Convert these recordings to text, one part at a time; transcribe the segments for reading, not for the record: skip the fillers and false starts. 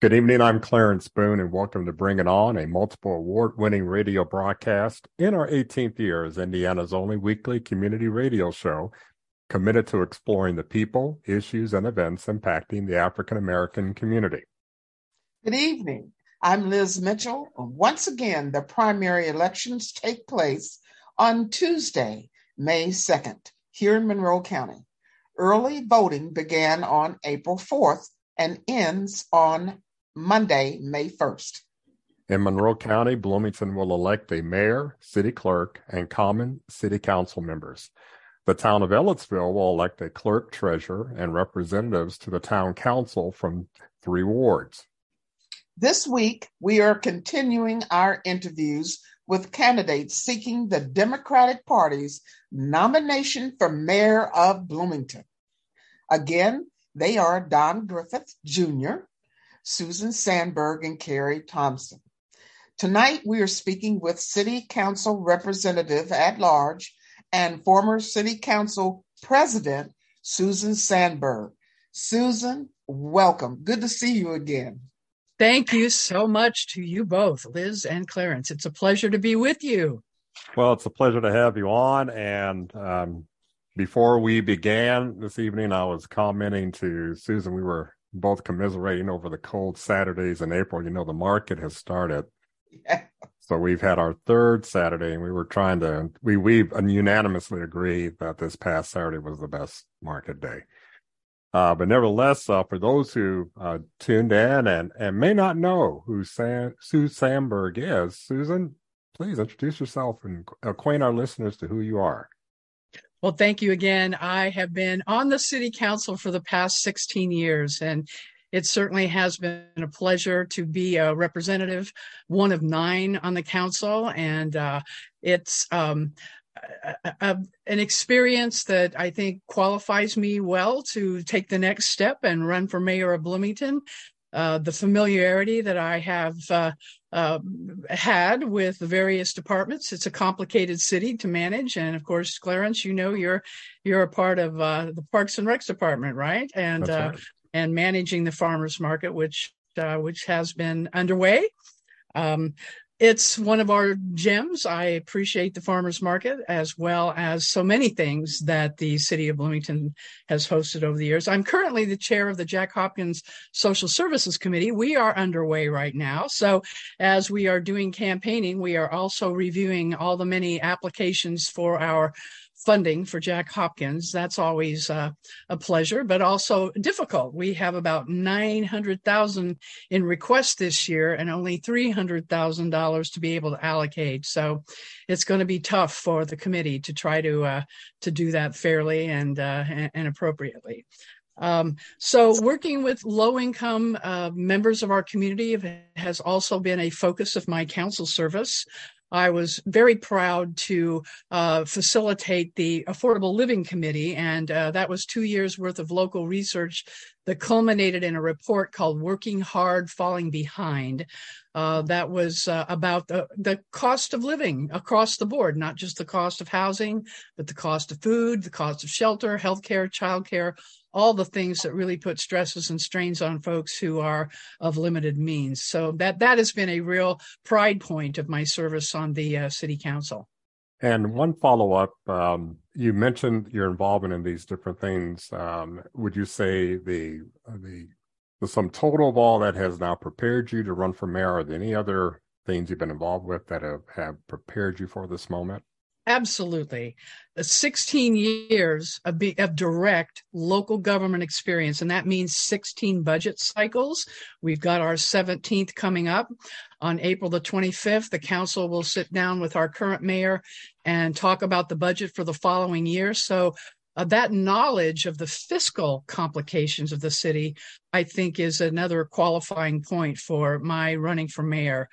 Good evening, I'm Clarence Boone, and welcome to Bring It On, a multiple award-winning radio broadcast in our 18th year as Indiana's only weekly community radio show, committed to exploring the people, issues, and events impacting the African American community. Good evening. I'm Liz Mitchell. Once again, the primary elections take place on Tuesday, May 2nd, here in Monroe County. Early voting began on April 4th and ends on Monday, May 1st. In Monroe County, Bloomington will elect a mayor, city clerk, and common city council members. The town of Ellettsville will elect a clerk, treasurer, and representatives to the town council from three wards. This week, we are continuing our interviews with candidates seeking the Democratic Party's nomination for mayor of Bloomington. Again, they are Don Griffith, Jr., Susan Sandberg, and Carrie Thompson. Tonight, we are speaking with City Council Representative at Large and former City Council President, Susan Sandberg. Susan, welcome. Good to see you again. Thank you so much to you both, Liz and Clarence. It's a pleasure to be with you. Well, it's a pleasure to have you on. And before we began this evening, I was commenting to Susan, we were both commiserating over the cold Saturdays in April. You know, the market has started. Yeah. So we've had our third Saturday, and we unanimously agree that this past Saturday was the best market day. But nevertheless, for those who tuned in and may not know who Sue Sandberg is, Susan, please introduce yourself and acquaint our listeners to who you are. Well, thank you again. I have been on the city council for the past 16 years, and it certainly has been a pleasure to be a representative, one of 9 on the council, and it's an experience that I think qualifies me well to take the next step and run for mayor of Bloomington. The familiarity that I have had with the various departments. It's a complicated city to manage. And of course, Clarence, you know, you're a part of the Parks and Recs department, right? And that's right. And managing the farmers market, which has been underway. It's one of our gems. I appreciate the farmers market as well as so many things that the city of Bloomington has hosted over the years. I'm currently the chair of the Jack Hopkins Social Services Committee. We are underway right now. So as we are doing campaigning, we are also reviewing all the many applications for our funding for Jack Hopkins. That's always a pleasure, but also difficult. We have about $900,000 in requests this year and only $300,000 to be able to allocate. So it's going to be tough for the committee to try to do that fairly and appropriately. So working with low-income members of our community has also been a focus of my council service. I was very proud to facilitate the Affordable Living Committee, and that was 2 years worth of local research that culminated in a report called Working Hard, Falling Behind. That was about the cost of living across the board, not just the cost of housing, but the cost of food, the cost of shelter, healthcare, childcare, all the things that really put stresses and strains on folks who are of limited means. So that has been a real pride point of my service on the city council. And one follow-up, you mentioned your involvement in these different things. Would you say the sum total of all that has now prepared you to run for mayor? Are there any other things you've been involved with that have prepared you for this moment? Absolutely. 16 years of direct local government experience, and that means 16 budget cycles. We've got our 17th coming up. On April the 25th, the council will sit down with our current mayor and talk about the budget for the following year. So that knowledge of the fiscal complications of the city, I think, is another qualifying point for my running for mayor.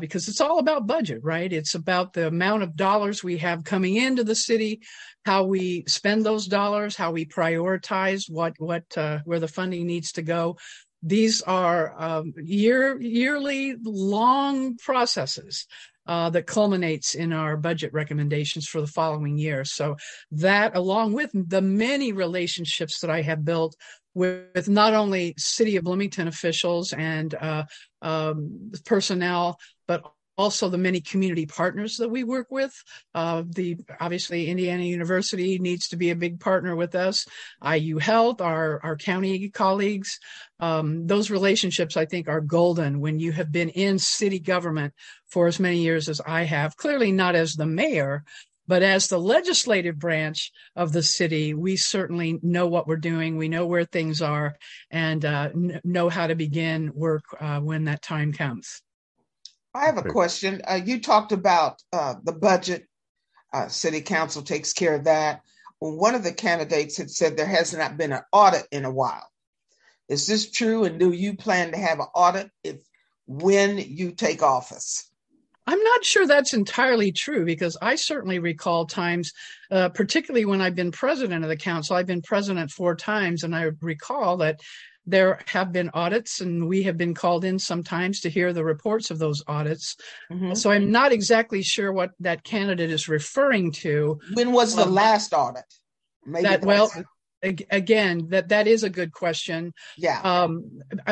because it's all about budget, right? It's about the amount of dollars we have coming into the city, how we spend those dollars, how we prioritize where the funding needs to go. These are yearly long processes that culminates in our budget recommendations for the following year. So that, along with the many relationships that I have built with not only City of Bloomington officials and personnel, but also the many community partners that we work with. Obviously, Indiana University needs to be a big partner with us. IU Health, our county colleagues. Those relationships, I think, are golden when you have been in city government for as many years as I have. Clearly not as the mayor, but as the legislative branch of the city, we certainly know what we're doing. We know where things are and know how to begin work when that time comes. I have a question. You talked about the budget. City Council takes care of that. One of the candidates had said there has not been an audit in a while. Is this true? And do you plan to have an audit when you take office? I'm not sure that's entirely true, because I certainly recall times, particularly when I've been president of the council. I've been president 4 times, and I recall that there have been audits, and we have been called in sometimes to hear the reports of those audits. Mm-hmm. So I'm not exactly sure what that candidate is referring to. When was the last audit? Maybe that, again, that is a good question. Yeah.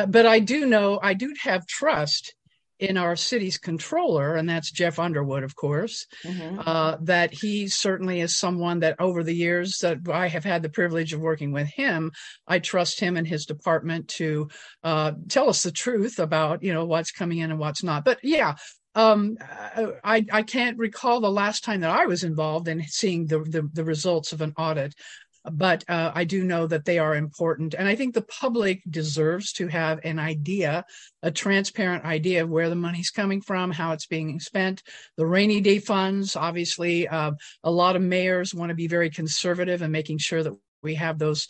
But I do know, I do have trust in our city's controller, and that's Jeff Underwood, of course, that he certainly is someone that over the years that I have had the privilege of working with him, I trust him and his department to tell us the truth about, you know, what's coming in and what's not. But yeah, I can't recall the last time that I was involved in seeing the results of an audit. But I do know that they are important. And I think the public deserves to have an idea, a transparent idea of where the money's coming from, how it's being spent. The rainy day funds, obviously, a lot of mayors want to be very conservative in making sure that we have those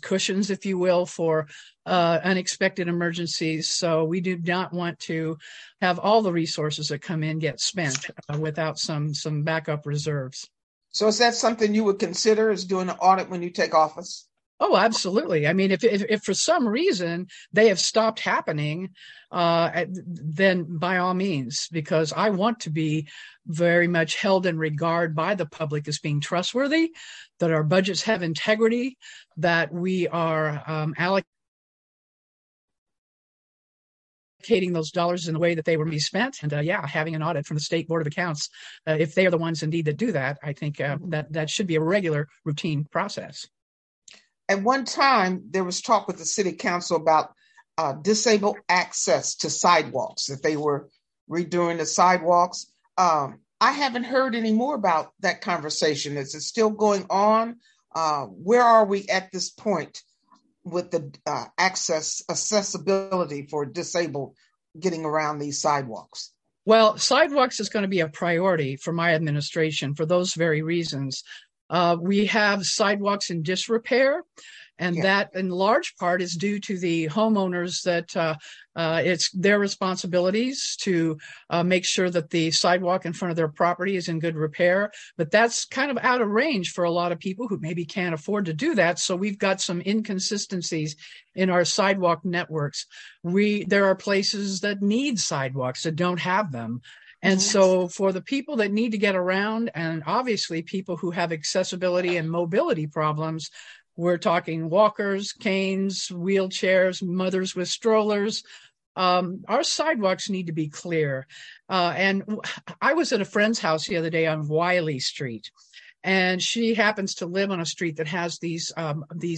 cushions, if you will, for unexpected emergencies. So we do not want to have all the resources that come in get spent without some backup reserves. So is that something you would consider, is doing an audit when you take office? Oh, absolutely. I mean, if for some reason they have stopped happening, then by all means, because I want to be very much held in regard by the public as being trustworthy, that our budgets have integrity, that we are allocating those dollars in the way that they were being spent, and having an audit from the State Board of Accounts, if they are the ones indeed that do that, I think that should be a regular routine process. At one time, there was talk with the City Council about disabled access to sidewalks, that they were redoing the sidewalks. I haven't heard any more about that conversation. Is it still going on? Where are we at this point with the accessibility for disabled getting around these sidewalks? Well, sidewalks is going to be a priority for my administration for those very reasons. We have sidewalks in disrepair, and that in large part is due to the homeowners that it's their responsibilities to make sure that the sidewalk in front of their property is in good repair. But that's kind of out of range for a lot of people who maybe can't afford to do that. So we've got some inconsistencies in our sidewalk networks. There are places that need sidewalks that don't have them. And so for the people that need to get around, and obviously people who have accessibility and mobility problems, we're talking walkers, canes, wheelchairs, mothers with strollers. Our sidewalks need to be clear. And I was at a friend's house the other day on Wiley Street, and she happens to live on a street that has these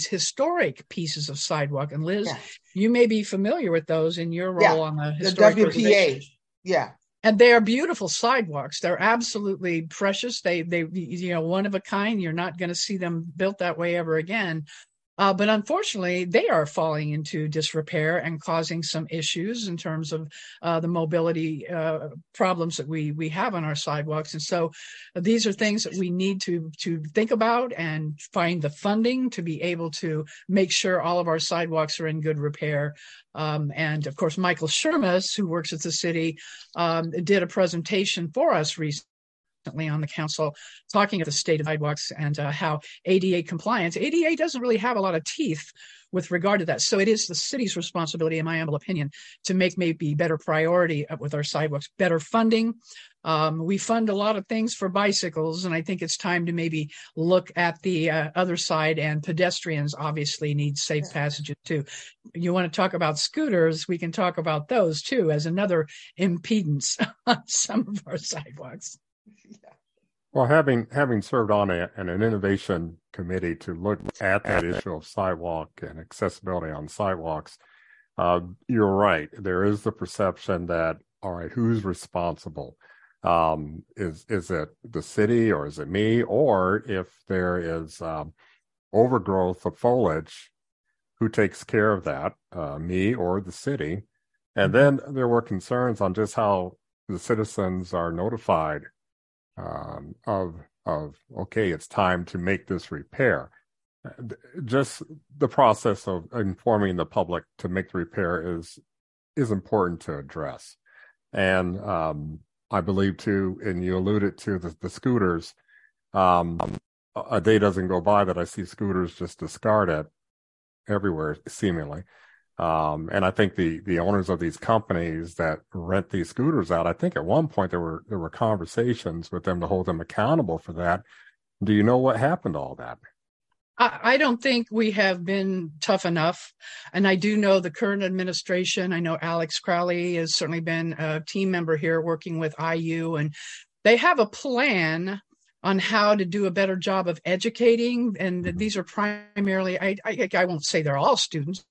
historic pieces of sidewalk. And Liz, you may be familiar with those in your role on the historic WPA. Yeah. And they are beautiful sidewalks. They're absolutely precious. They, one of a kind. You're not going to see them built that way ever again. But unfortunately, they are falling into disrepair and causing some issues in terms of the mobility problems that we have on our sidewalks. And so these are things that we need to think about and find the funding to be able to make sure all of our sidewalks are in good repair. And of course, Michael Shermis, who works at the city, did a presentation for us recently on the council, talking at the state of sidewalks and how ADA compliance, ADA doesn't really have a lot of teeth with regard to that. So it is the city's responsibility, in my humble opinion, to make maybe better priority with our sidewalks, better funding. We fund a lot of things for bicycles, and I think it's time to maybe look at the other side, and pedestrians obviously need safe passages too. You want to talk about scooters, we can talk about those too as another impedance on some of our sidewalks. Yeah. Well, having served on an innovation committee to look at that issue of sidewalk and accessibility on sidewalks, you're right. There is the perception that, all right, who's responsible? Is it the city, or is it me? Or if there is overgrowth of foliage, who takes care of that, me or the city? And then there were concerns on just how the citizens are notified okay, it's time to make this repair. Just the process of informing the public to make the repair is important to address. And I believe too, and you alluded to the scooters, a day doesn't go by that I see scooters just discarded everywhere seemingly. And I think the owners of these companies that rent these scooters out, I think at one point there were conversations with them to hold them accountable for that. Do you know what happened to all that? I don't think we have been tough enough. And I do know the current administration. I know Alex Crowley has certainly been a team member here working with IU, and they have a plan on how to do a better job of educating. And these are primarily, I won't say they're all students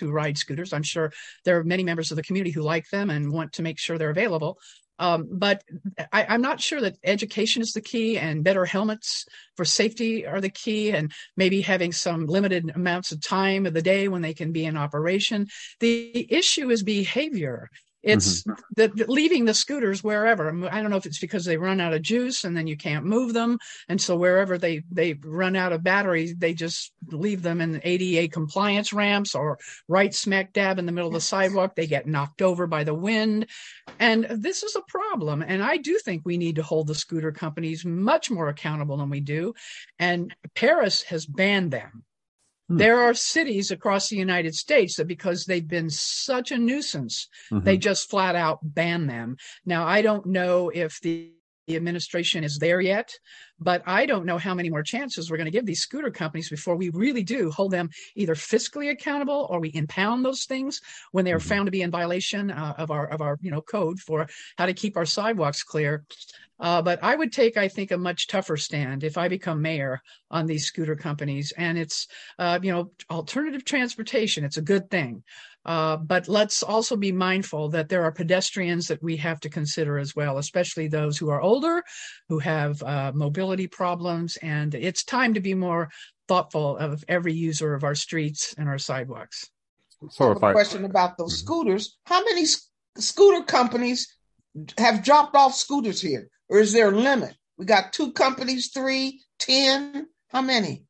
who ride scooters. I'm sure there are many members of the community who like them and want to make sure they're available. But I'm not sure that education is the key, and better helmets for safety are the key, and maybe having some limited amounts of time of the day when they can be in operation. The issue is behavior. It's the leaving the scooters wherever. I don't know if it's because they run out of juice and then you can't move them. And so wherever they run out of batteries, they just leave them in ADA compliance ramps or right smack dab in the middle of the sidewalk. They get knocked over by the wind. And this is a problem. And I do think we need to hold the scooter companies much more accountable than we do. And Paris has banned them. There are cities across the United States that, because they've been such a nuisance, they just flat out ban them. Now, I don't know if the administration is there yet, but I don't know how many more chances we're going to give these scooter companies before we really do hold them either fiscally accountable, or we impound those things when they are found to be in violation of our code for how to keep our sidewalks clear. But I would take, I think, a much tougher stand if I become mayor on these scooter companies. And it's, alternative transportation. It's a good thing. But let's also be mindful that there are pedestrians that we have to consider as well, especially those who are older, who have mobility problems. And it's time to be more thoughtful of every user of our streets and our sidewalks. So if I have a question about those scooters. How many scooter companies have dropped off scooters here? Or is there a limit? We got 2 companies, 3, 10, how many?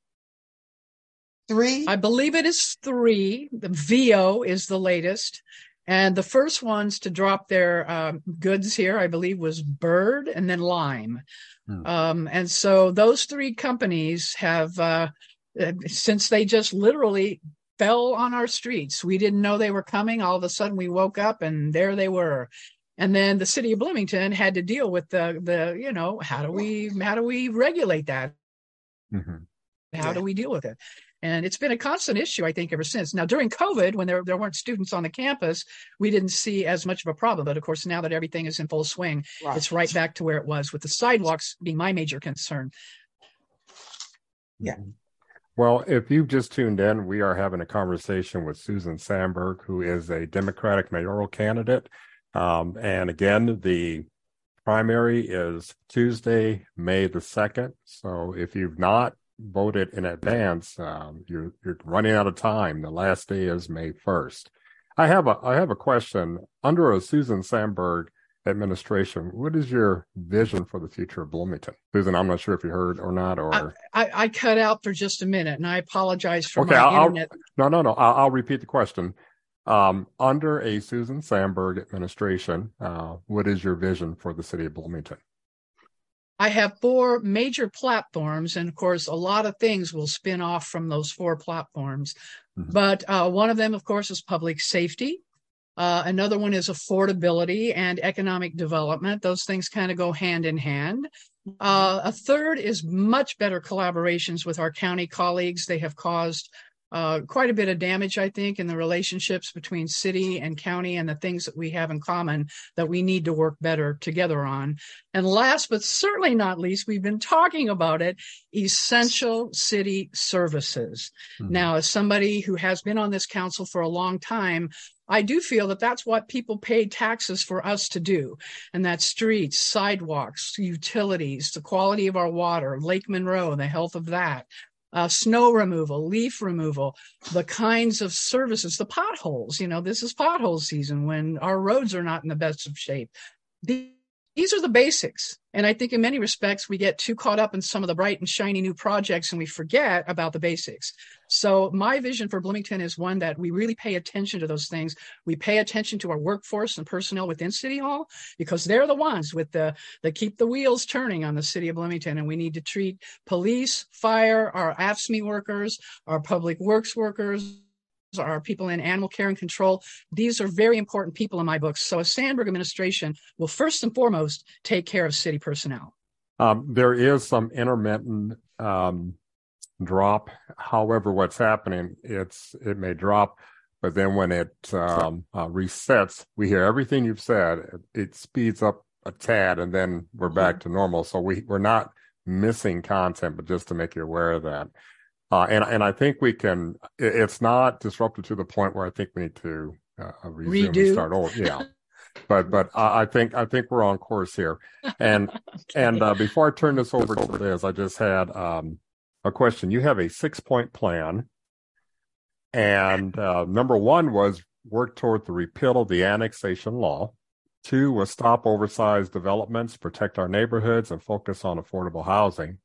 3? I believe it is 3. The VO is the latest. And the first ones to drop their goods here, I believe, was Bird and then Lime. And so those 3 companies have, since they just literally fell on our streets, we didn't know they were coming. All of a sudden we woke up and there they were. And then the city of Bloomington had to deal with the how do we regulate that? How do we deal with it? And it's been a constant issue, I think, ever since. Now, during COVID, when there weren't students on the campus, we didn't see as much of a problem. But of course, now that everything is in full swing, it's right back to where it was, with the sidewalks being my major concern. Yeah. Well, if you've just tuned in, we are having a conversation with Susan Sandberg, who is a Democratic mayoral candidate. And again, the primary is Tuesday, May the 2nd. So if you've not voted in advance, you're running out of time. The last day is May 1st. I have a question. Under a Susan Sandberg administration, what is your vision for the future of Bloomington? Susan, I'm not sure if you heard or not. Or I cut out for just a minute, and I apologize for my internet. No. I'll repeat the question. Under a Susan Sandberg administration, what is your vision for the city of Bloomington? I have four major platforms, and of course, a lot of things will spin off from those four platforms. Mm-hmm. But one of them, of course, is public safety. Another one is affordability and economic development. Those things kind of go hand in hand. A third is much better collaborations with our county colleagues. They have caused quite a bit of damage, I think, in the relationships between city and county and the things that we have in common that we need to work better together on. And last but certainly not least, we've been talking about it, essential city services. Mm-hmm. Now, as somebody who has been on this council for a long time, I do feel that that's what people pay taxes for us to do, and that's streets, sidewalks, utilities, the quality of our water, Lake Monroe, the health of that, snow removal, leaf removal, the kinds of services, the potholes. You know, this is pothole season when our roads are not in the best of shape. These are the basics. And I think in many respects, we get too caught up in some of the bright and shiny new projects and we forget about the basics. So my vision for Bloomington is one that we really pay attention to those things. We pay attention to our workforce and personnel within City Hall because they're the ones with that keep the wheels turning on the city of Bloomington. And we need to treat police, fire, our AFSCME workers, our public works workers, are people in animal care and control. These are very important people in my books. So a Sandberg administration will first and foremost take care of city personnel. There is some intermittent drop. However, what's happening, it may drop, but then when it resets, we hear everything you've said. It speeds up a tad, and then we're back to normal. So we're not missing content, but just to make you aware of that. And I think we can, it's not disrupted to the point where I think we need to resume and start over. Yeah. But I think we're on course here. And before I turn this over to Liz, I just had a question. You have a 6-point plan. And number one was work toward the repeal of the annexation law. 2 was stop oversized developments, protect our neighborhoods, and focus on affordable housing.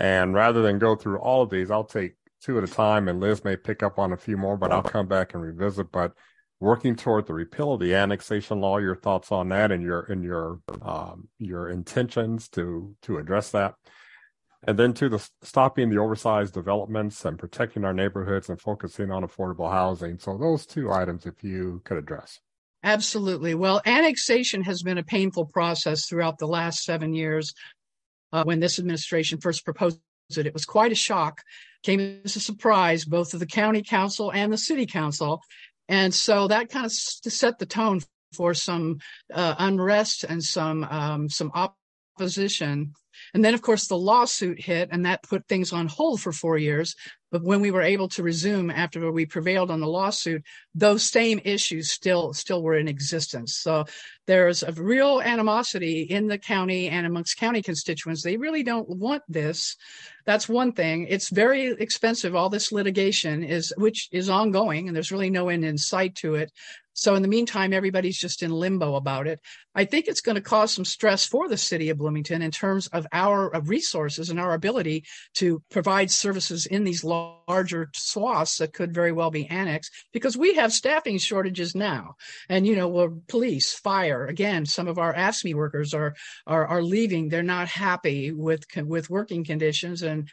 And rather than go through all of these, I'll take 2 at a time, and Liz may pick up on a few more, but I'll come back and revisit. But working toward the repeal of the annexation law, your thoughts on that and your intentions to address that. And then to the stopping the oversized developments and protecting our neighborhoods and focusing on affordable housing. So those 2 items, if you could address. Absolutely. Well, annexation has been a painful process throughout the last 7 years. When this administration first proposed it was quite a shock. Came as a surprise, both to the county council and the city council. And so that kind of set the tone for some unrest and some opposition. And then, of course, the lawsuit hit, and that put things on hold for 4 years. But when we were able to resume after we prevailed on the lawsuit, those same issues still were in existence. So there's a real animosity in the county and amongst county constituents. They really don't want this. That's one thing. It's very expensive. All this litigation which is ongoing, and there's really no end in sight to it. So in the meantime, everybody's just in limbo about it. I think it's going to cause some stress for the city of Bloomington in terms of our resources and our ability to provide services in these larger swaths that could very well be annexed, because we have staffing shortages now. And, you know, we're police, fire. Again, some of our AFSCME workers are leaving. They're not happy with working conditions and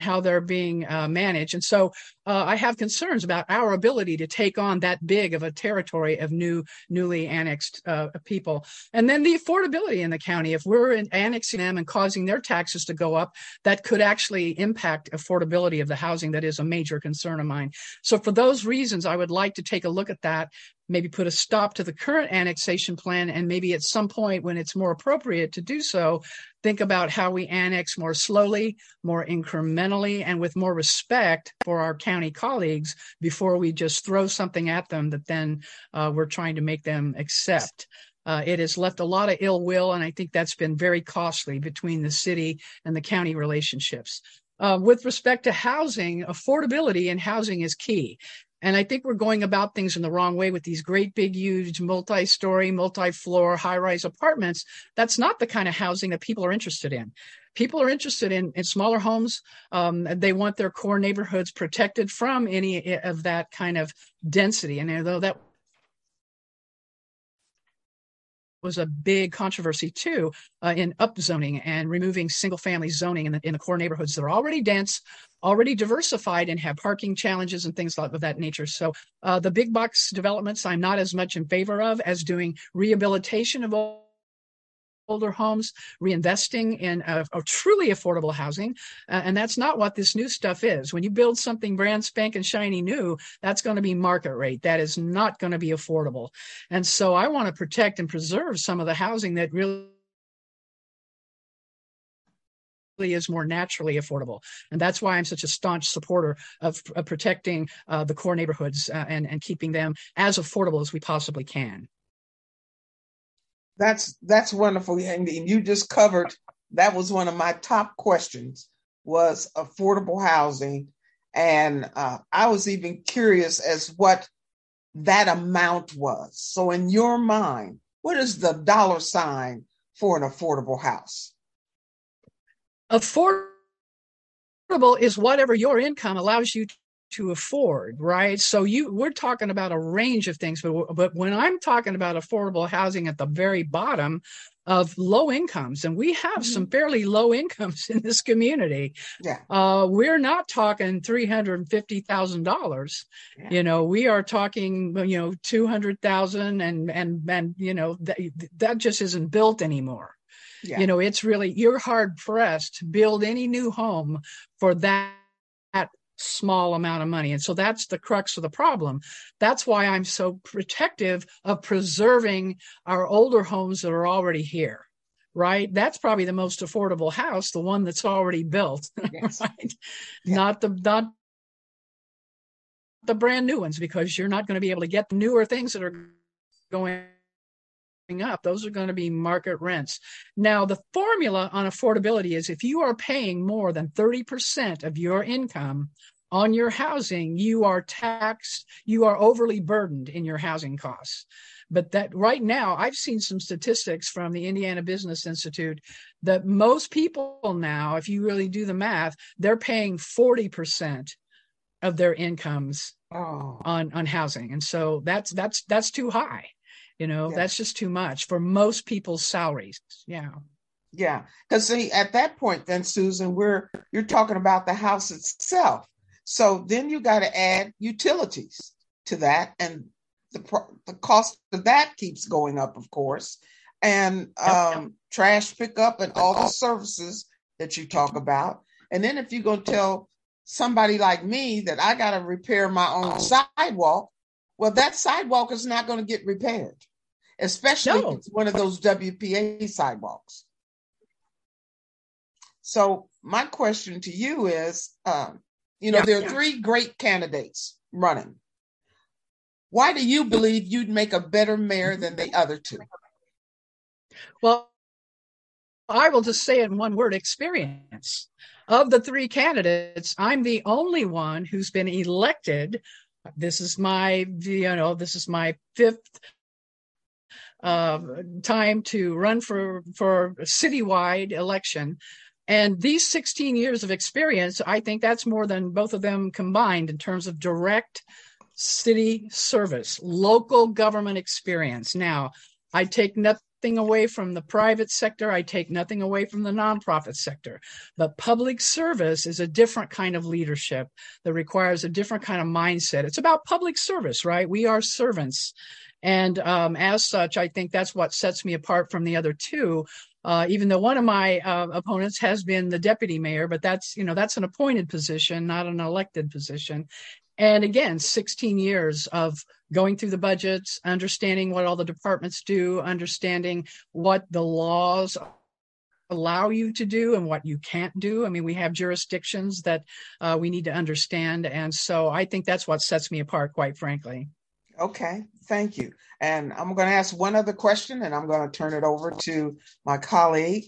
how they're being managed. And so I have concerns about our ability to take on that big of a territory of newly annexed people. And then the affordability in the county, if we're annexing them and causing their taxes to go up, that could actually impact affordability of the housing. That is a major concern of mine. So for those reasons, I would like to take a look at that, maybe put a stop to the current annexation plan, and maybe at some point when it's more appropriate to do so, think about how we annex more slowly, more incrementally, and with more respect for our county colleagues before we just throw something at them that then we're trying to make them accept. It has left a lot of ill will, and I think that's been very costly between the city and the county relationships. With respect to housing, affordability in housing is key. And I think we're going about things in the wrong way with these great, big, huge, multi-story, multi-floor, high-rise apartments. That's not the kind of housing that people are interested in. People are interested in smaller homes. They want their core neighborhoods protected from any of that kind of density. And although that was a big controversy too in upzoning and removing single-family zoning in the core neighborhoods that are already dense, already diversified, and have parking challenges and things of that nature. So the big box developments I'm not as much in favor of as doing rehabilitation of older homes, reinvesting in a truly affordable housing. And that's not what this new stuff is. When you build something brand spanking shiny new, that's going to be market rate. That is not going to be affordable. And so I want to protect and preserve some of the housing that really is more naturally affordable. And that's why I'm such a staunch supporter of protecting the core neighborhoods and keeping them as affordable as we possibly can. That's wonderful, Yandy. And you just covered, that was one of my top questions, was affordable housing. And I was even curious as what that amount was. So in your mind, what is the dollar sign for an affordable house? Affordable is whatever your income allows you to afford, right? So we're talking about a range of things, but when I'm talking about affordable housing at the very bottom of low incomes, and we have some fairly low incomes in this community, we're not talking $350,000. You know, we are talking, you know, $200,000 and you know, that just isn't built anymore. You know, it's really, you're hard pressed to build any new home for that small amount of money. And so that's the crux of the problem. That's why I'm so protective of preserving our older homes that are already here, right? That's probably the most affordable house, the one that's already built, right? Not the brand new ones, because you're not going to be able to get the newer things that are going up. Those are going to be market rents. Now, the formula on affordability is if you are paying more than 30% of your income on your housing, you are taxed, you are overly burdened in your housing costs. But that right now, I've seen some statistics from the Indiana Business Institute that most people now, if you really do the math, they're paying 40% of their incomes on housing. And so that's too high. You know, that's just too much for most people's salaries. Yeah. Because see, at that point, then, Susan, you're talking about the house itself. So then you got to add utilities to that, and the cost of that keeps going up, of course, and trash pickup and all the services that you talk about. And then if you're going to tell somebody like me that I got to repair my own sidewalk, well, that sidewalk is not going to get repaired. Especially if it's one of those WPA sidewalks. So my question to you is, there are three great candidates running. Why do you believe you'd make a better mayor than the other two? Well, I will just say it in one word: experience. Of the three candidates, I'm the only one who's been elected. This is my fifth time to run for citywide election. And these 16 years of experience, I think that's more than both of them combined in terms of direct city service, local government experience. Now, I take nothing away from the private sector. I take nothing away from the nonprofit sector. But public service is a different kind of leadership that requires a different kind of mindset. It's about public service, right? We are servants. And as such, I think that's what sets me apart from the other two, even though one of my opponents has been the deputy mayor, but that's an appointed position, not an elected position. And again, 16 years of going through the budgets, understanding what all the departments do, understanding what the laws allow you to do and what you can't do. I mean, we have jurisdictions that we need to understand. And so I think that's what sets me apart, quite frankly. Okay, thank you. And I'm going to ask one other question and I'm going to turn it over to my colleague.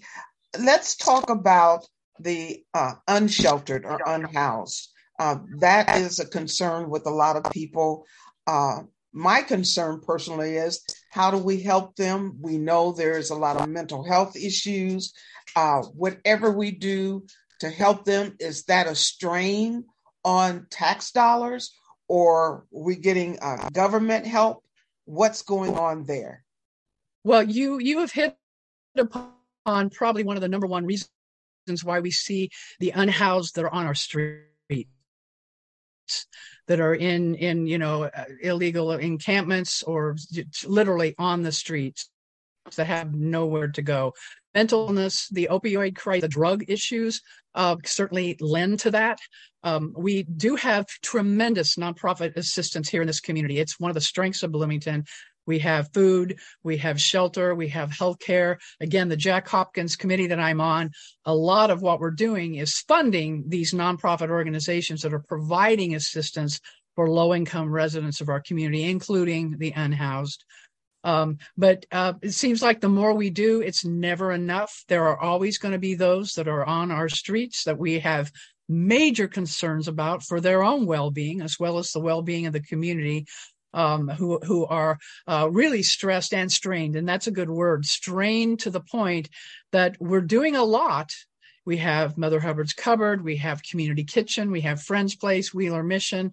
Let's talk about the unsheltered or unhoused. That is a concern with a lot of people. My concern personally is, how do we help them? We know there's a lot of mental health issues. Whatever we do to help them, is that a strain on tax dollars? Or we getting government help? What's going on there? Well, you have hit upon probably one of the number one reasons why we see the unhoused that are on our streets, that are in illegal encampments or literally on the streets, that have nowhere to go. Mental illness, the opioid crisis, the drug issues certainly lend to that. We do have tremendous nonprofit assistance here in this community. It's one of the strengths of Bloomington. We have food, we have shelter, we have healthcare. Again, the Jack Hopkins committee that I'm on, a lot of what we're doing is funding these nonprofit organizations that are providing assistance for low-income residents of our community, including the unhoused. But it seems like the more we do, it's never enough. There are always going to be those that are on our streets that we have major concerns about for their own well-being, as well as the well-being of the community, who are really stressed and strained. And that's a good word, strained, to the point that we're doing a lot. We have Mother Hubbard's Cupboard, we have Community Kitchen, we have Friends Place, Wheeler Mission,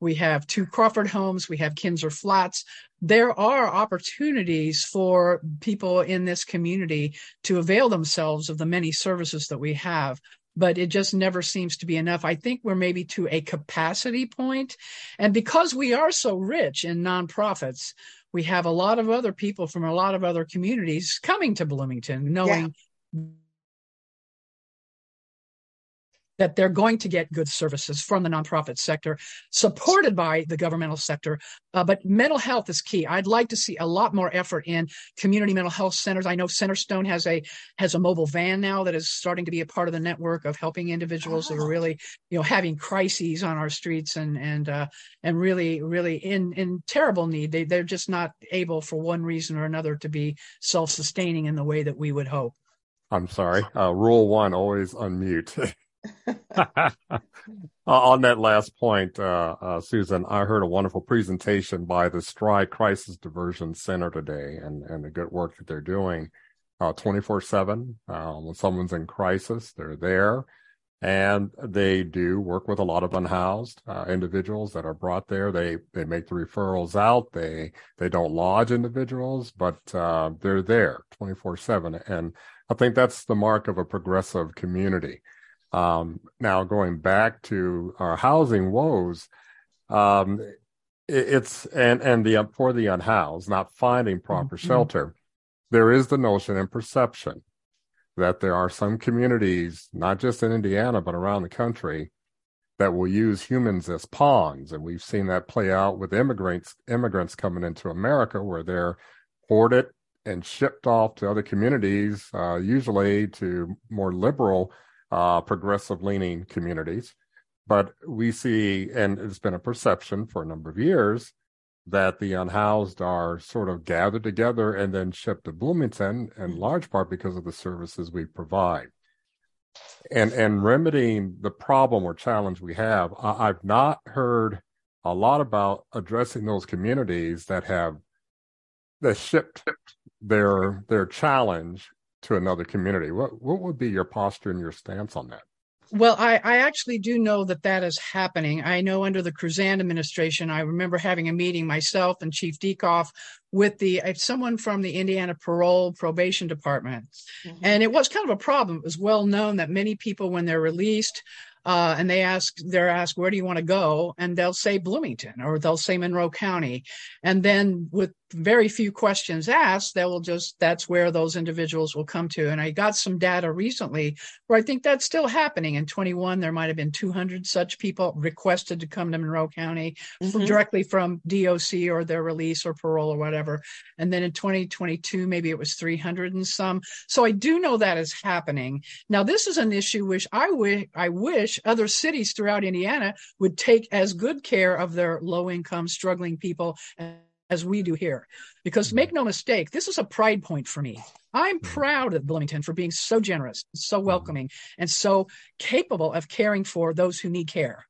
we have 2 Crawford Homes, we have Kinser Flats. There are opportunities for people in this community to avail themselves of the many services that we have, but it just never seems to be enough. I think we're maybe to a capacity point. And because we are so rich in nonprofits, we have a lot of other people from a lot of other communities coming to Bloomington, knowing that they're going to get good services from the nonprofit sector, supported by the governmental sector. But mental health is key. I'd like to see a lot more effort in community mental health centers. I know Centerstone has a mobile van now that is starting to be a part of the network of helping individuals that are really, having crises on our streets and really, really in terrible need. They're just not able, for one reason or another, to be self-sustaining in the way that we would hope. I'm sorry. Rule one, always unmute. On that last point, Susan, I heard a wonderful presentation by the Stride Crisis Diversion Center today, and the good work that they're doing 24/7. When someone's in crisis, they're there, and they do work with a lot of unhoused individuals that are brought there. They make the referrals out. They don't lodge individuals, but they're there 24/7, and I think that's the mark of a progressive community. Now, going back to our housing woes, it's for the unhoused, not finding proper shelter, there is the notion and perception that there are some communities, not just in Indiana, but around the country, that will use humans as pawns. And we've seen that play out with immigrants coming into America, where they're hoarded and shipped off to other communities, usually to more liberal progressive leaning communities. But we see, and it's been a perception for a number of years, that the unhoused are sort of gathered together and then shipped to Bloomington, in large part because of the services we provide. And remedying the problem or challenge we have, I've not heard a lot about addressing those communities that shipped their challenge to another community. What would be your posture and your stance on that? Well, I actually do know that is happening. I know under the Cruzan administration, I remember having a meeting myself and Chief Dekoff with someone from the Indiana Parole Probation Department. Mm-hmm. And it was kind of a problem. It was well known that many people, when they're released, and they're asked, where do you want to go? And they'll say Bloomington, or they'll say Monroe County. And then with very few questions asked, that's where those individuals will come to. And I got some data recently where I think that's still happening. In 21, there might've been 200 such people requested to come to Monroe County directly from DOC or their release or parole or whatever. And then in 2022, maybe it was 300 and some. So I do know that is happening. Now, this is an issue which I wish wish other cities throughout Indiana would take as good care of their low-income, struggling people as we do here. Because make no mistake, this is a pride point for me. I'm proud of Bloomington for being so generous, so welcoming, and so capable of caring for those who need care.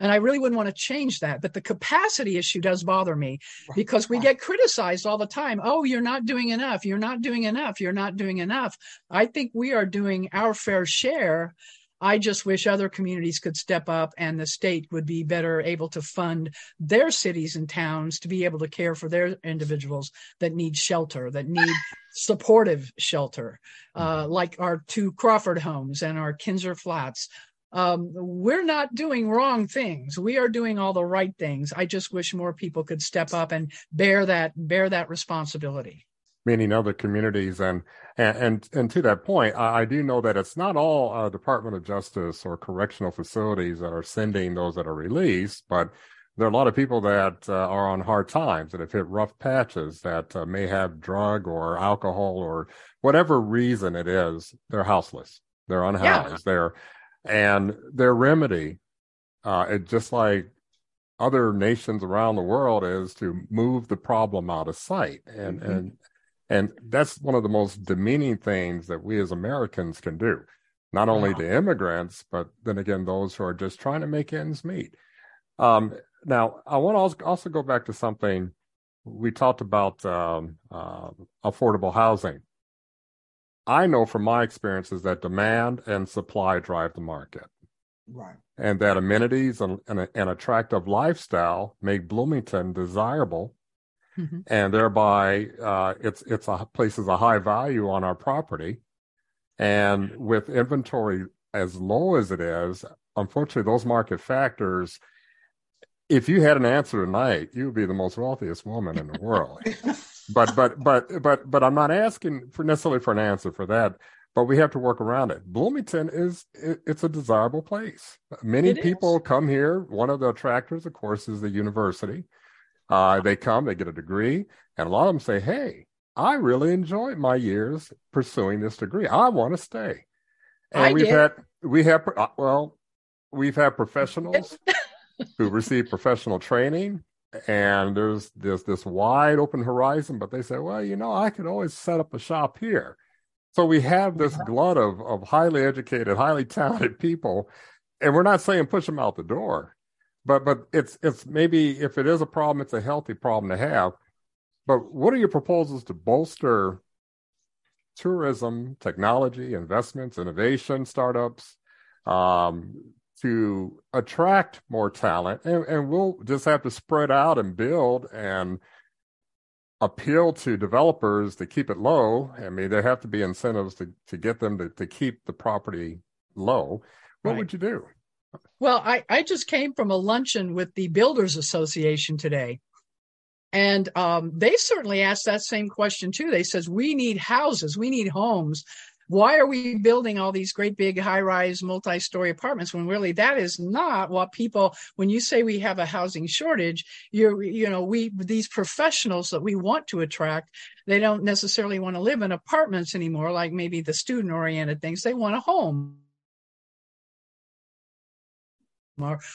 And I really wouldn't want to change that. But the capacity issue does bother me, because we get criticized all the time. Oh, you're not doing enough. You're not doing enough. You're not doing enough. I think we are doing our fair share. I just wish other communities could step up and the state would be better able to fund their cities and towns to be able to care for their individuals that need shelter, that need supportive shelter, like our two Crawford Homes and our Kinser Flats. We're not doing wrong things. We are doing all the right things. I just wish more people could step up and bear that responsibility. Meaning other communities. And to that point, I do know that it's not all Department of Justice or correctional facilities that are sending those that are released, but there are a lot of people that are on hard times, that have hit rough patches, that may have drug or alcohol or whatever reason it is. They're houseless. They're unhoused. Yeah. And their remedy, just like other nations around the world, is to move the problem out of sight. And mm-hmm. and that's one of the most demeaning things that we as Americans can do, not only to immigrants, but then again, those who are just trying to make ends meet. Now, I want to also go back to something we talked about, affordable housing. I know from my experiences that demand and supply drive the market. Right. And that amenities and attractive lifestyle make Bloomington desirable. Mm-hmm. And thereby, it places a high value on our property. And with inventory as low as it is, unfortunately, those market factors, if you had an answer tonight, you would be the most wealthiest woman in the world. But I'm not asking for necessarily for an answer for that, but we have to work around it. Bloomington it's a desirable place. Many people come here. One of the attractors, of course, is the university. They come, they get a degree, and a lot of them say, hey, I really enjoyed my years pursuing this degree. I want to stay. And we've had professionals who receive professional training. And there's this wide open horizon, but they say, well, I could always set up a shop here. So we have this glut of highly educated, highly talented people, and we're not saying push them out the door, but it's maybe if it is a problem, it's a healthy problem to have. But what are your proposals to bolster tourism, technology, investments, innovation, startups, to attract more talent, and we'll just have to spread out and build and appeal to developers to keep it low. I mean, there have to be incentives to get them to keep the property low. What would you do? Well, I just came from a luncheon with the Builders Association today. And they certainly asked that same question too. They says, we need houses, we need homes. Why are we building all these great big high-rise multi-story apartments when really that is not what people, when you say we have a housing shortage, these professionals that we want to attract, they don't necessarily want to live in apartments anymore, like maybe the student-oriented things. They want a home.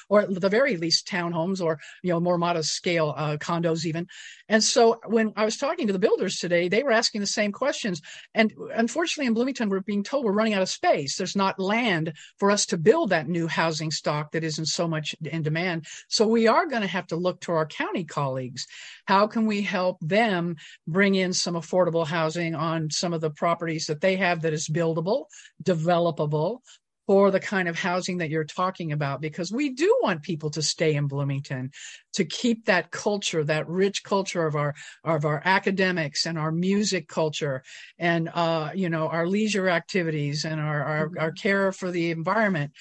Or at the very least townhomes or, more modest scale condos even. And so when I was talking to the builders today, they were asking the same questions. And unfortunately in Bloomington, we're being told we're running out of space. There's not land for us to build that new housing stock that isn't so much in demand. So we are going to have to look to our county colleagues. How can we help them bring in some affordable housing on some of the properties that they have that is buildable, developable, for the kind of housing that you're talking about, because we do want people to stay in Bloomington, to keep that culture, that rich culture of our academics and our music culture and, our leisure activities and our care for the environment.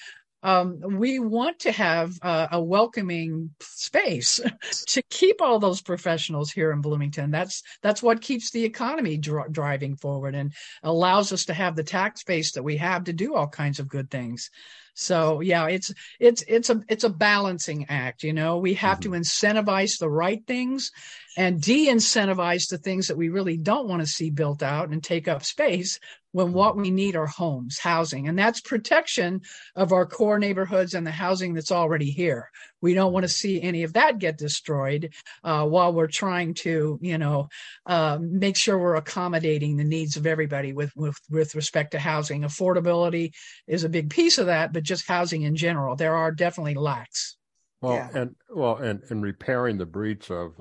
We want to have a welcoming space to keep all those professionals here in Bloomington. That's what keeps the economy driving forward and allows us to have the tax base that we have to do all kinds of good things. So yeah, it's a balancing act. We have to incentivize the right things and de-incentivize the things that we really don't want to see built out and take up space when what we need are homes, housing. And that's protection of our core neighborhoods and the housing that's already here. We don't want to see any of that get destroyed while we're trying to, make sure we're accommodating the needs of everybody with respect to housing. Affordability is a big piece of that, but just housing in general, there are definitely lacks. And repairing the breach of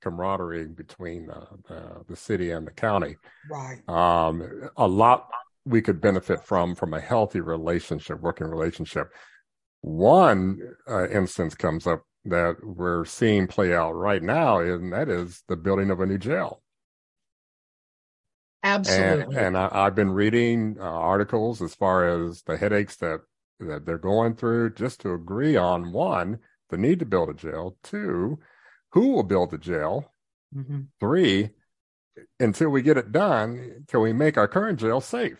camaraderie between the city and the county. Right. A lot we could benefit from a healthy relationship, working relationship. One instance comes up that we're seeing play out right now, and that is the building of a new jail. Absolutely. And I've been reading articles as far as the headaches that they're going through just to agree on, one, the need to build a jail, two, who will build the jail, mm-hmm. three, until we get it done, can we make our current jail safe?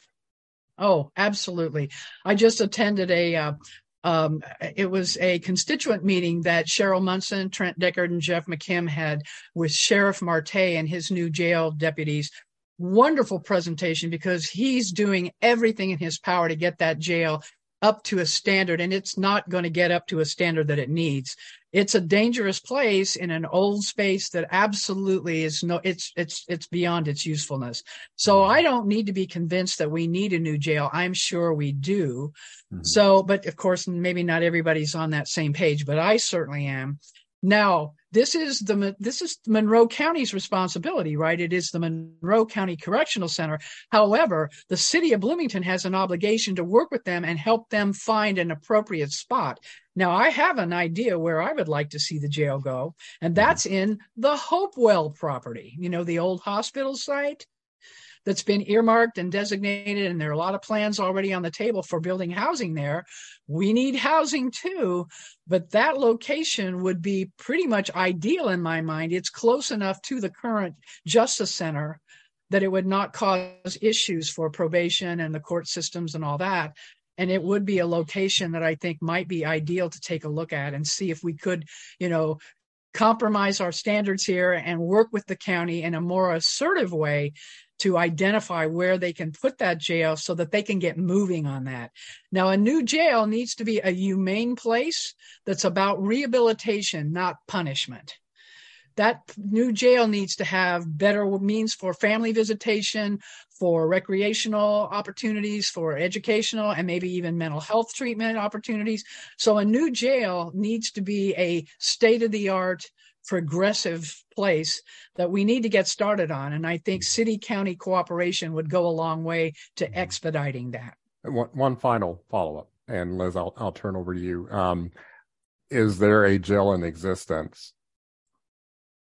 Oh, absolutely. I just attended it was a constituent meeting that Cheryl Munson, Trent Deckard, and Jeff McKim had with Sheriff Marte and his new jail deputies. Wonderful presentation, because he's doing everything in his power to get that jail up to a standard, and it's not going to get up to a standard that it needs. It's a dangerous place in an old space that absolutely is it's beyond its usefulness. So I don't need to be convinced that we need a new jail. I'm sure we do. Mm-hmm. So, but of course, maybe not everybody's on that same page, but I certainly am. Now, this is Monroe County's responsibility, right? It is the Monroe County Correctional Center. However, the city of Bloomington has an obligation to work with them and help them find an appropriate spot. Now, I have an idea where I would like to see the jail go, and that's in the Hopewell property, the old hospital site that's been earmarked and designated, and there are a lot of plans already on the table for building housing there. We need housing too, but that location would be pretty much ideal in my mind. It's close enough to the current Justice Center that it would not cause issues for probation and the court systems and all that. And it would be a location that I think might be ideal to take a look at and see if we could, compromise our standards here and work with the county in a more assertive way to identify where they can put that jail so that they can get moving on that. Now, a new jail needs to be a humane place that's about rehabilitation, not punishment. That new jail needs to have better means for family visitation, for recreational opportunities, for educational and maybe even mental health treatment opportunities. So a new jail needs to be a state-of-the-art, progressive place that we need to get started on. And I think city-county cooperation would go a long way to expediting that. One final follow-up, and Liz, I'll turn over to you. Is there a jail in existence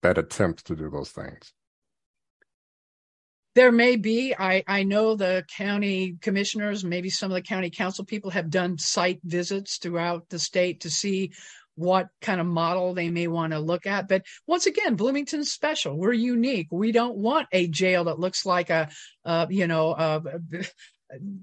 that attempts to do those things? There may be. I know the county commissioners, maybe some of the county council people have done site visits throughout the state to see what kind of model they may want to look at. But once again, Bloomington's special. We're unique. We don't want a jail that looks like a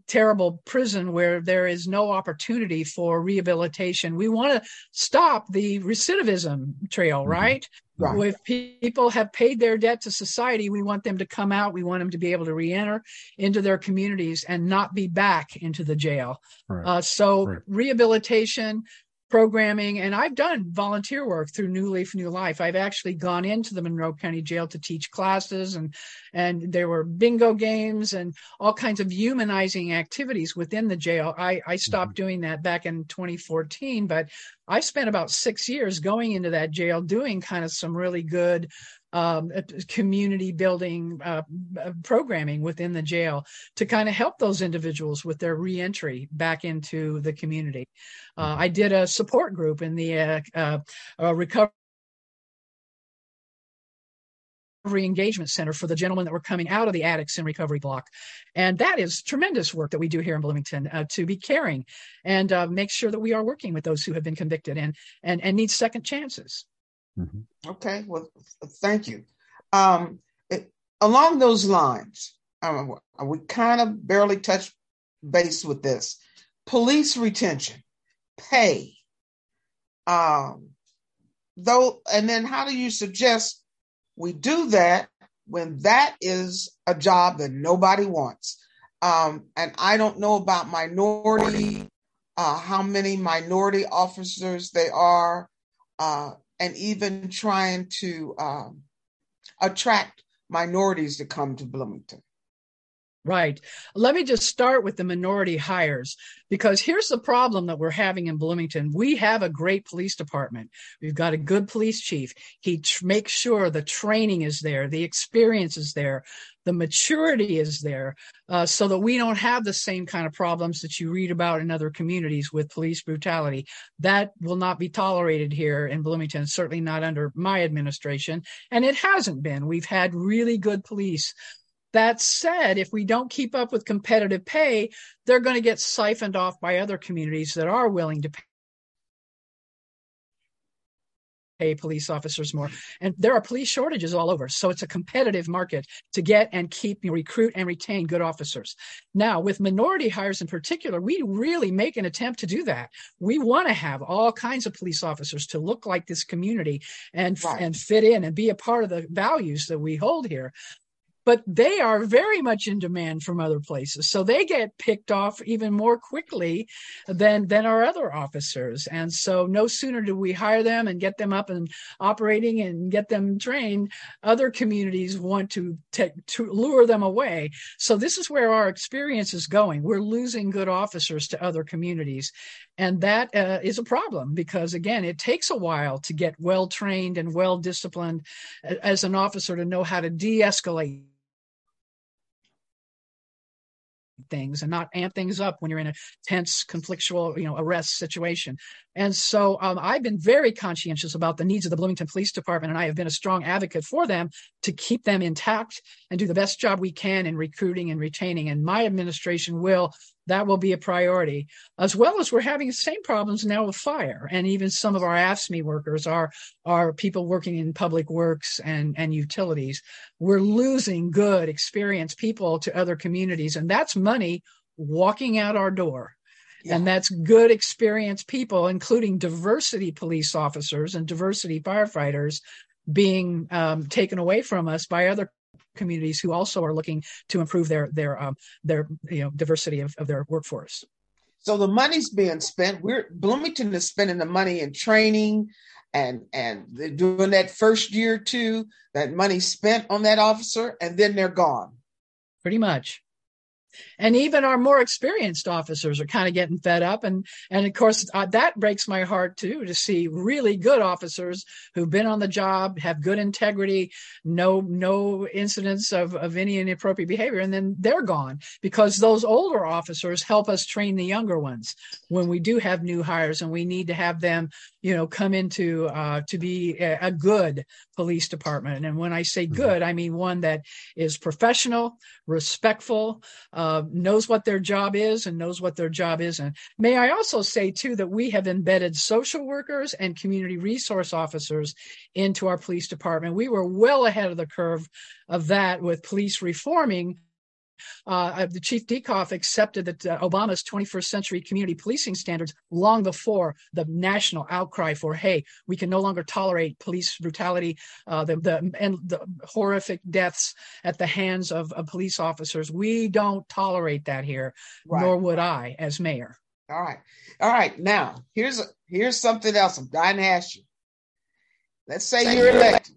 terrible prison where there is no opportunity for rehabilitation. We want to stop the recidivism trail, right? Mm-hmm. Right. If people have paid their debt to society, we want them to come out. We want them to be able to reenter into their communities and not be back into the jail. Right. Rehabilitation, programming, and I've done volunteer work through New Leaf New Life. I've actually gone into the Monroe County Jail to teach classes, and there were bingo games and all kinds of humanizing activities within the jail. I stopped doing that back in 2014, but I spent about 6 years going into that jail doing kind of some really good community building programming within the jail to kind of help those individuals with their reentry back into the community. I did a support group in the recovery engagement center for the gentlemen that were coming out of the addicts in recovery block. And that is tremendous work that we do here in Bloomington to be caring and make sure that we are working with those who have been convicted and need second chances. Mm-hmm. Okay. Well, thank you. Along those lines, we kind of barely touched base with this. Police retention, pay. And then how do you suggest We do that when that is a job that nobody wants. And I don't know about minority, how many minority officers they are, and even trying to attract minorities to come to Bloomington. Right. Let me just start with the minority hires, because here's the problem that we're having in Bloomington. We have a great police department. We've got a good police chief. He makes sure the training is there, the experience is there, the maturity is there, so that we don't have the same kind of problems that you read about in other communities with police brutality. That will not be tolerated here in Bloomington, certainly not under my administration. And it hasn't been. We've had really good police. That said, if we don't keep up with competitive pay, they're going to get siphoned off by other communities that are willing to pay police officers more. And there are police shortages all over. So it's a competitive market to get and keep, recruit and retain good officers. Now, with minority hires in particular, we really make an attempt to do that. We want to have all kinds of police officers to look like this community and, right, and fit in and be a part of the values that we hold here. But they are very much in demand from other places. So they get picked off even more quickly than our other officers. And so no sooner do we hire them and get them up and operating and get them trained, other communities want to lure them away. So this is where our experience is going. We're losing good officers to other communities. And that is a problem because, again, it takes a while to get well-trained and well-disciplined as an officer to know how to de-escalate things and not amp things up when you're in a tense, conflictual, arrest situation. And so I've been very conscientious about the needs of the Bloomington Police Department, and I have been a strong advocate for them to keep them intact and do the best job we can in recruiting and retaining. And my administration will be a priority, as well as we're having the same problems now with fire. And even some of our AFSCME workers are people working in public works and utilities. We're losing good, experienced people to other communities, and that's money walking out our door. Yeah. And that's good, experienced people, including diversity police officers and diversity firefighters, being taken away from us by other communities who also are looking to improve their diversity of their workforce. So the money's being spent. Bloomington is spending the money in training, and they're doing that first year too. That money spent on that officer, and then they're gone. Pretty much. And even our more experienced officers are kind of getting fed up. And of course, that breaks my heart, too, to see really good officers who've been on the job, have good integrity, no incidents of any inappropriate behavior. And then they're gone because those older officers help us train the younger ones when we do have new hires, and we need to have them, come into to be a good police department. And when I say good, I mean one that is professional, respectful, knows what their job is and knows what their job isn't. May I also say, too, that we have embedded social workers and community resource officers into our police department. We were well ahead of the curve of that with police reforming. The Chief Decoff accepted that Obama's 21st century community policing standards long before the national outcry for, hey, we can no longer tolerate police brutality, the horrific deaths at the hands of police officers. We don't tolerate that here, right, nor would I as mayor. All right. Now, here's something else I'm dying to ask you. Let's say you're elected.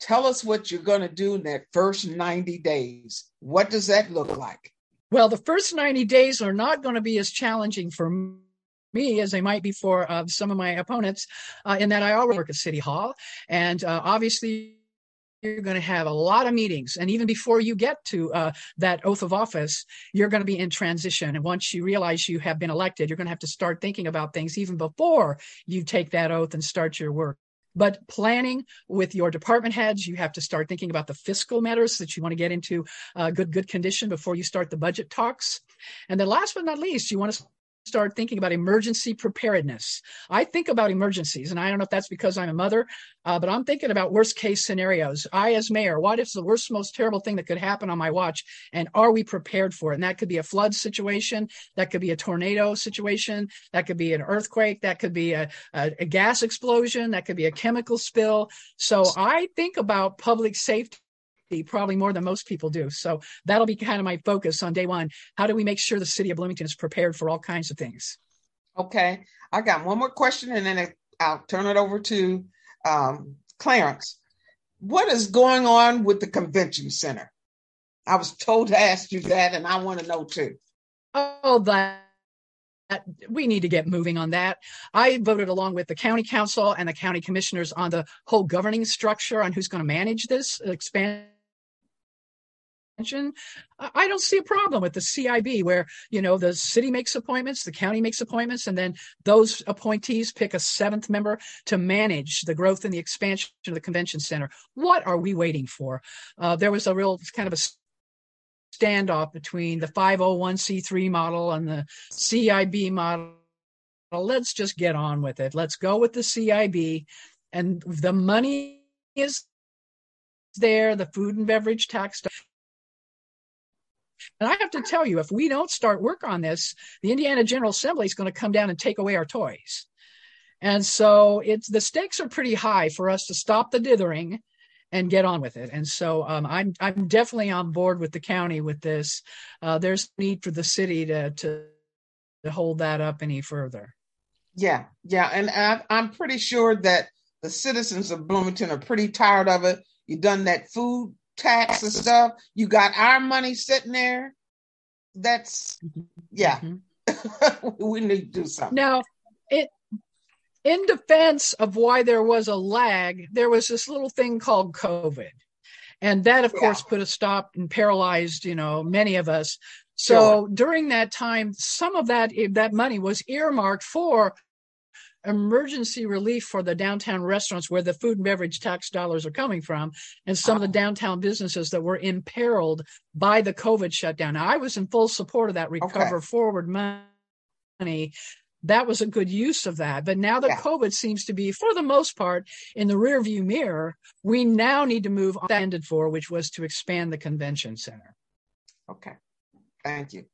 Tell us what you're going to do in that first 90 days. What does that look like? Well, the first 90 days are not going to be as challenging for me as they might be for some of my opponents, in that I already work at City Hall. And obviously, you're going to have a lot of meetings. And even before you get to that oath of office, you're going to be in transition. And once you realize you have been elected, you're going to have to start thinking about things even before you take that oath and start your work. But planning with your department heads, you have to start thinking about the fiscal matters that you want to get into good condition before you start the budget talks. And then last but not least, you want to start thinking about emergency preparedness. I think about emergencies, and I don't know if that's because I'm a mother, but I'm thinking about worst case scenarios. I, as mayor, what if the worst, most terrible thing that could happen on my watch, and are we prepared for it? And that could be a flood situation, that could be a tornado situation, that could be an earthquake, that could be a gas explosion, that could be a chemical spill. So I think about public safety probably more than most people do. So that'll be kind of my focus on day one. How do we make sure the city of Bloomington is prepared for all kinds of things? Okay. I got one more question and then I'll turn it over to Clarence. What is going on with the convention center? I was told to ask you that and I want to know too. Oh, we need to get moving on that. I voted along with the county council and the county commissioners on the whole governing structure on who's going to manage this expansion. I don't see a problem with the CIB where, you know, the city makes appointments, the county makes appointments, and then those appointees pick a seventh member to manage the growth and the expansion of the convention center. What are we waiting for? There was a real kind of a standoff between the 501c3 model and the CIB model. Let's just get on with it. Let's go with the CIB. And the money is there, the food and beverage tax. And I have to tell you, if we don't start work on this, the Indiana General Assembly is going to come down and take away our toys. And so it's the stakes are pretty high for us to stop the dithering and get on with it. And so I'm definitely on board with the county with this. There's need for the city to hold that up any further. Yeah. And I'm pretty sure that the citizens of Bloomington are pretty tired of it. You've done that food tax and stuff. You got our money sitting there. That's, yeah. Mm-hmm. We need to do something. Now, in defense of why there was a lag, there was this little thing called COVID. And that, of course, put a stop and paralyzed, you know, many of us. So during that time, some of that money was earmarked for emergency relief for the downtown restaurants where the food and beverage tax dollars are coming from, and some of the downtown businesses that were imperiled by the COVID shutdown. Now, I was in full support of that Recover Forward money. That was a good use of that. But now that COVID seems to be, for the most part, in the rearview mirror, we now need to move on ended for, which was to expand the convention center. Okay. Thank you.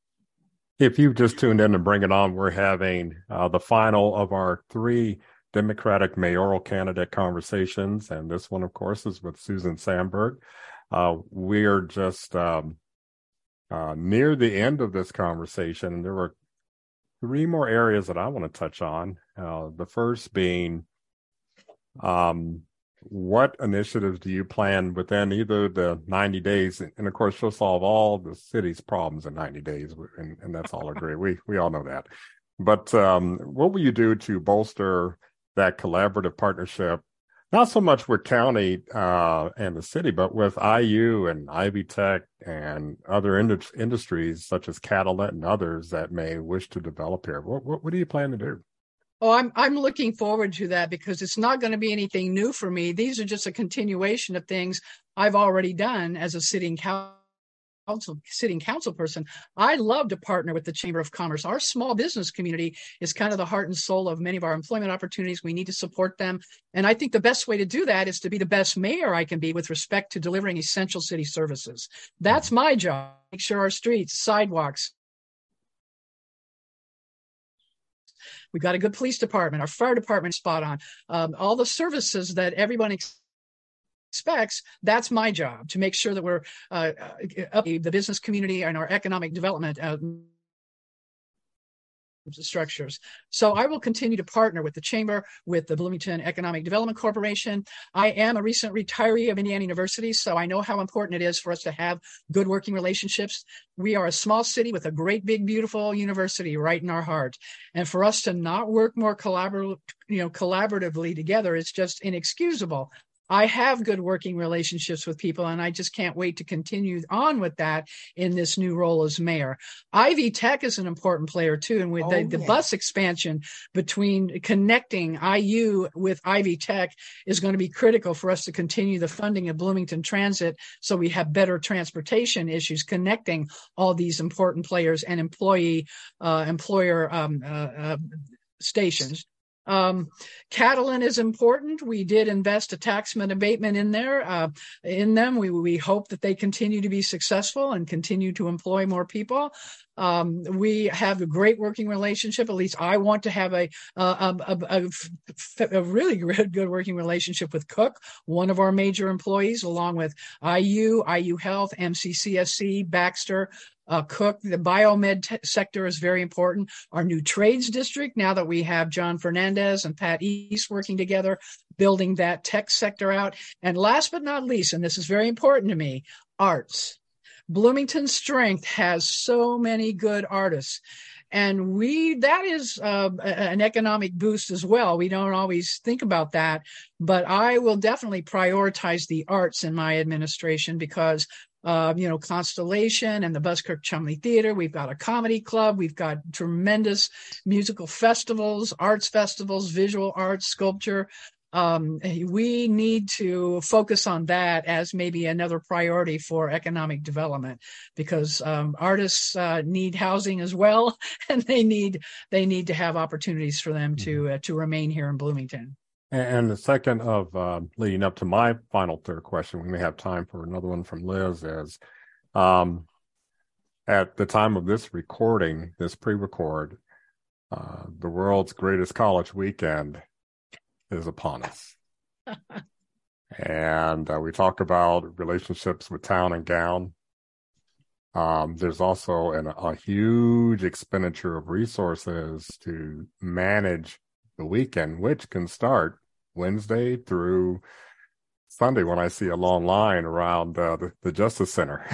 If you've just tuned in to Bring It On, we're having the final of our three Democratic mayoral candidate conversations. And this one, of course, is with Susan Sandberg. We're just near the end of this conversation. And there were three more areas that I want to touch on. The first being, what initiatives do you plan within either the 90 days? And of course, she'll solve all the city's problems in 90 days. And that's all agree. We all know that. But what will you do to bolster that collaborative partnership? Not so much with county and the city, but with IU and Ivy Tech and other industries such as Catalan and others that may wish to develop here. What do you plan to do? Oh, I'm looking forward to that because it's not going to be anything new for me. These are just a continuation of things I've already done as a sitting council person. I love to partner with the Chamber of Commerce. Our small business community is kind of the heart and soul of many of our employment opportunities. We need to support them. And I think the best way to do that is to be the best mayor I can be with respect to delivering essential city services. That's my job. Make sure our streets, sidewalks, we've got a good police department, our fire department spot on, all the services that everyone expects. That's my job, to make sure that we're up the business community and our economic development structures. So I will continue to partner with the chamber, with the Bloomington Economic Development Corporation. I am a recent retiree of Indiana University, so I know how important it is for us to have good working relationships. We are a small city with a great, big, beautiful university right in our heart. And for us to not work more collaboratively together is just inexcusable. I have good working relationships with people, and I just can't wait to continue on with that in this new role as mayor. Ivy Tech is an important player too, and with the bus expansion between connecting IU with Ivy Tech is going to be critical for us to continue the funding of Bloomington Transit, so we have better transportation issues connecting all these important players and employer stations. Catalan is important. We did invest a tax abatement in there, in them. We hope that they continue to be successful and continue to employ more people. We have a great working relationship. At least I want to have a really good working relationship with Cook, one of our major employees, along with IU, IU Health, MCCSC, Baxter, Cook. The biomed sector is very important. Our new trades district, now that we have John Fernandez and Pat East working together, building that tech sector out. And last but not least, and this is very important to me, arts. Bloomington's strength has so many good artists. And that is an economic boost as well. We don't always think about that, but I will definitely prioritize the arts in my administration because Constellation and the Buskirk Chumley Theater. We've got a comedy club. We've got tremendous musical festivals, arts festivals, visual arts, sculpture. We need to focus on that as maybe another priority for economic development, because artists need housing as well, and they need to have opportunities for them to remain here in Bloomington. And the second of leading up to my final third question, we may have time for another one from Liz, is at the time of this recording, this pre-record, the world's greatest college weekend is upon us. And we talk about relationships with town and gown. There's also a huge expenditure of resources to manage the weekend, which can start Wednesday through Sunday when I see a long line around the Justice Center.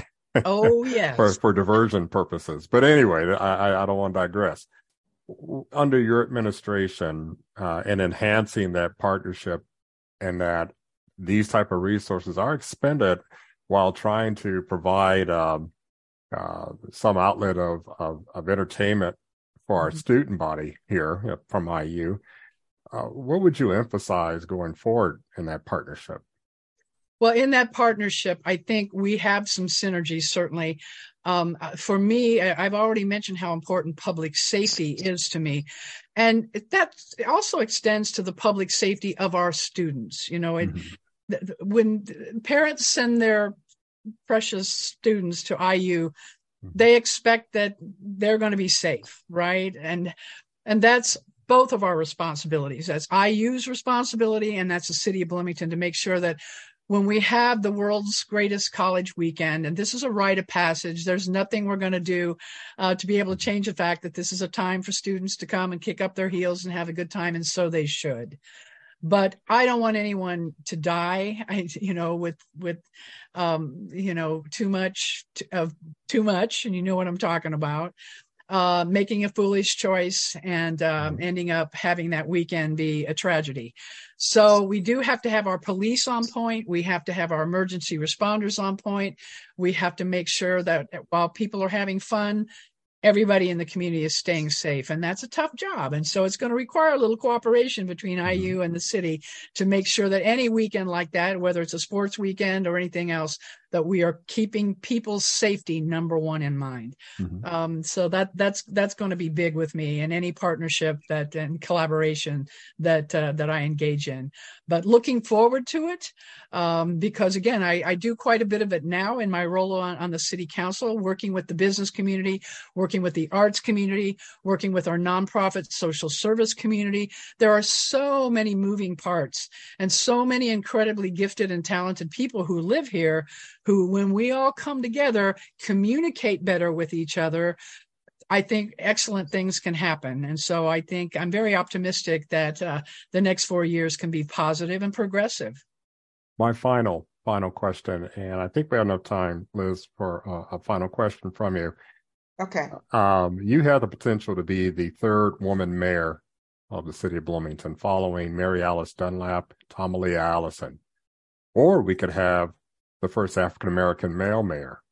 Oh, yes. for diversion purposes. But anyway, I don't want to digress. Under your administration and enhancing that partnership, and that these type of resources are expended while trying to provide some outlet of entertainment for our student body here from IU, what would you emphasize going forward in that partnership? Well, in that partnership, I think we have some synergy, certainly. For me, I've already mentioned how important public safety is to me. And that also extends to the public safety of our students. You know, when parents send their precious students to IU, they expect that they're going to be safe, right? And that's both of our responsibilities. That's IU's responsibility, and that's the city of Bloomington, to make sure that when we have the world's greatest college weekend, and this is a rite of passage, there's nothing we're going to do to be able to change the fact that this is a time for students to come and kick up their heels and have a good time, and so they should. But I don't want anyone to die, too much, and you know what I'm talking about, making a foolish choice and ending up having that weekend be a tragedy. So we do have to have our police on point. We have to have our emergency responders on point. We have to make sure that while people are having fun, everybody in the community is staying safe, and that's a tough job. And so it's going to require a little cooperation between IU and the city to make sure that any weekend like that, whether it's a sports weekend or anything else, that we are keeping people's safety number one in mind. So that's going to be big with me in any partnership and collaboration that I engage in. But looking forward to it, because again, I do quite a bit of it now in my role on the city council, working with the business community, working with the arts community, working with our nonprofit social service community. There are so many moving parts and so many incredibly gifted and talented people who live here, who, when we all come together, communicate better with each other, I think excellent things can happen. And so I think I'm very optimistic that the next 4 years can be positive and progressive. My final question, and I think we have enough time, Liz, for a final question from you. Okay. You have the potential to be the third woman mayor of the city of Bloomington, following Mary Alice Dunlap, Tomalia Allison. Or we could have the first African-American male mayor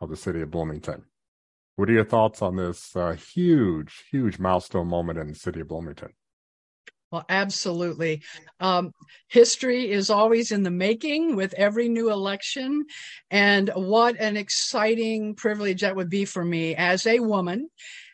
of the city of Bloomington. What are your thoughts on this huge, huge milestone moment in the city of Bloomington? Well, absolutely. History is always in the making with every new election. And what an exciting privilege that would be for me as a woman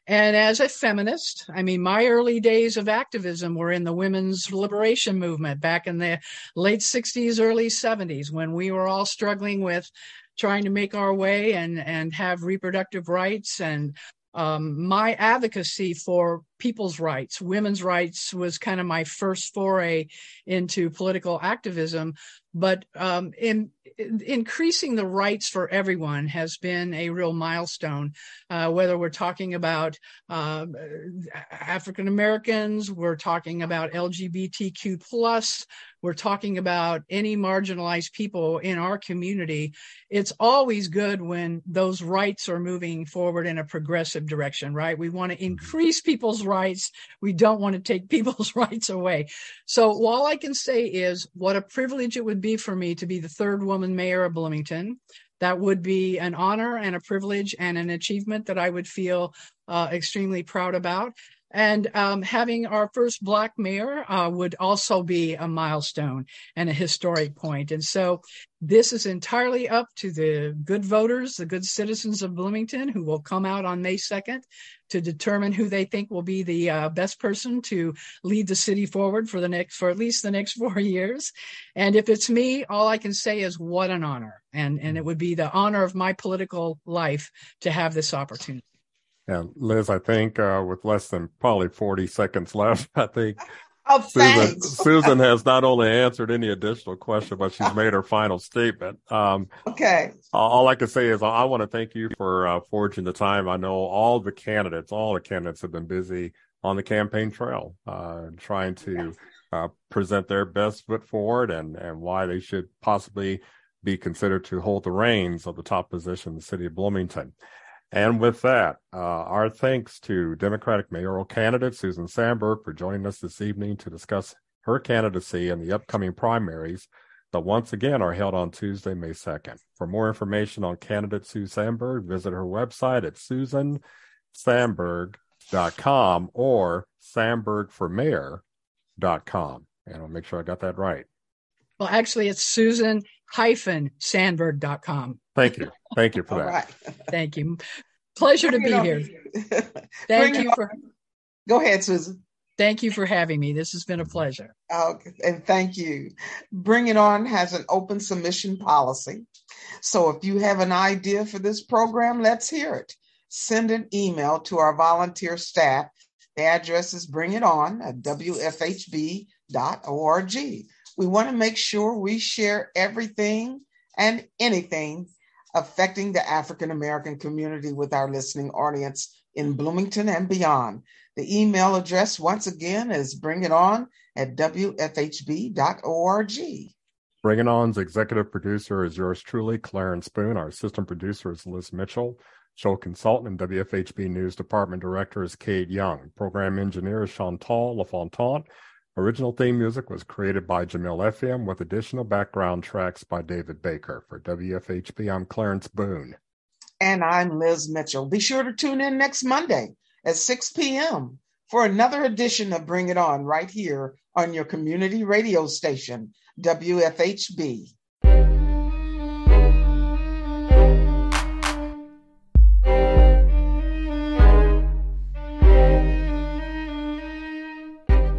and as a feminist. I mean, my early days of activism were in the women's liberation movement back in the late 60s, early 70s, when we were all struggling with trying to make our way and have reproductive rights. And my advocacy for people's rights, women's rights, was kind of my first foray into political activism. But increasing the rights for everyone has been a real milestone, whether we're talking about African Americans, we're talking about LGBTQ plus, we're talking about any marginalized people in our community. It's always good when those rights are moving forward in a progressive direction, right? We want to increase people's rights. We don't want to take people's rights away. So all I can say is what a privilege it would be for me to be the third woman mayor of Bloomington. That would be an honor and a privilege and an achievement that I would feel extremely proud about. And having our first Black mayor would also be a milestone and a historic point. And so this is entirely up to the good voters, the good citizens of Bloomington, who will come out on May 2nd to determine who they think will be the best person to lead the city forward for at least the next 4 years. And if it's me, all I can say is what an honor. And it would be the honor of my political life to have this opportunity. And Liz, I think with less than probably 40 seconds left, I think Susan has not only answered any additional question, but she's made her final statement. Okay. All I can say is I want to thank you for forging the time. I know all the candidates have been busy on the campaign trail, trying to present their best foot forward and why they should possibly be considered to hold the reins of the top position in the city of Bloomington. And with that, our thanks to Democratic mayoral candidate Susan Sandberg for joining us this evening to discuss her candidacy in the upcoming primaries that once again are held on Tuesday, May 2nd. For more information on candidate Sue Sandberg, visit her website at susansandberg.com or sandbergformayor.com. And I'll make sure I got that right. Well, actually, it's susan-sandberg.com. Thank you for that. Right. Thank you. Pleasure to be here. Thank you for. Go ahead, Susan. Thank you for having me. This has been a pleasure. Okay, and thank you. Bring It On has an open submission policy. So if you have an idea for this program, let's hear it. Send an email to our volunteer staff. The address is bringiton@wfhb.org. We want to make sure we share everything and anything affecting the African-American community with our listening audience in Bloomington and beyond. The email address, once again, is bringiton@wfhb.org. Bring It On's executive producer is yours truly, Clarence Boone. Our assistant producer is Liz Mitchell. Show consultant and WFHB News Department director is Cade Young. Program engineer is Chantal LaFontaine. Original theme music was created by Jamil Effiam with additional background tracks by David Baker. For WFHB, I'm Clarence Boone. And I'm Liz Mitchell. Be sure to tune in next Monday at 6 p.m. for another edition of Bring It On right here on your community radio station, WFHB.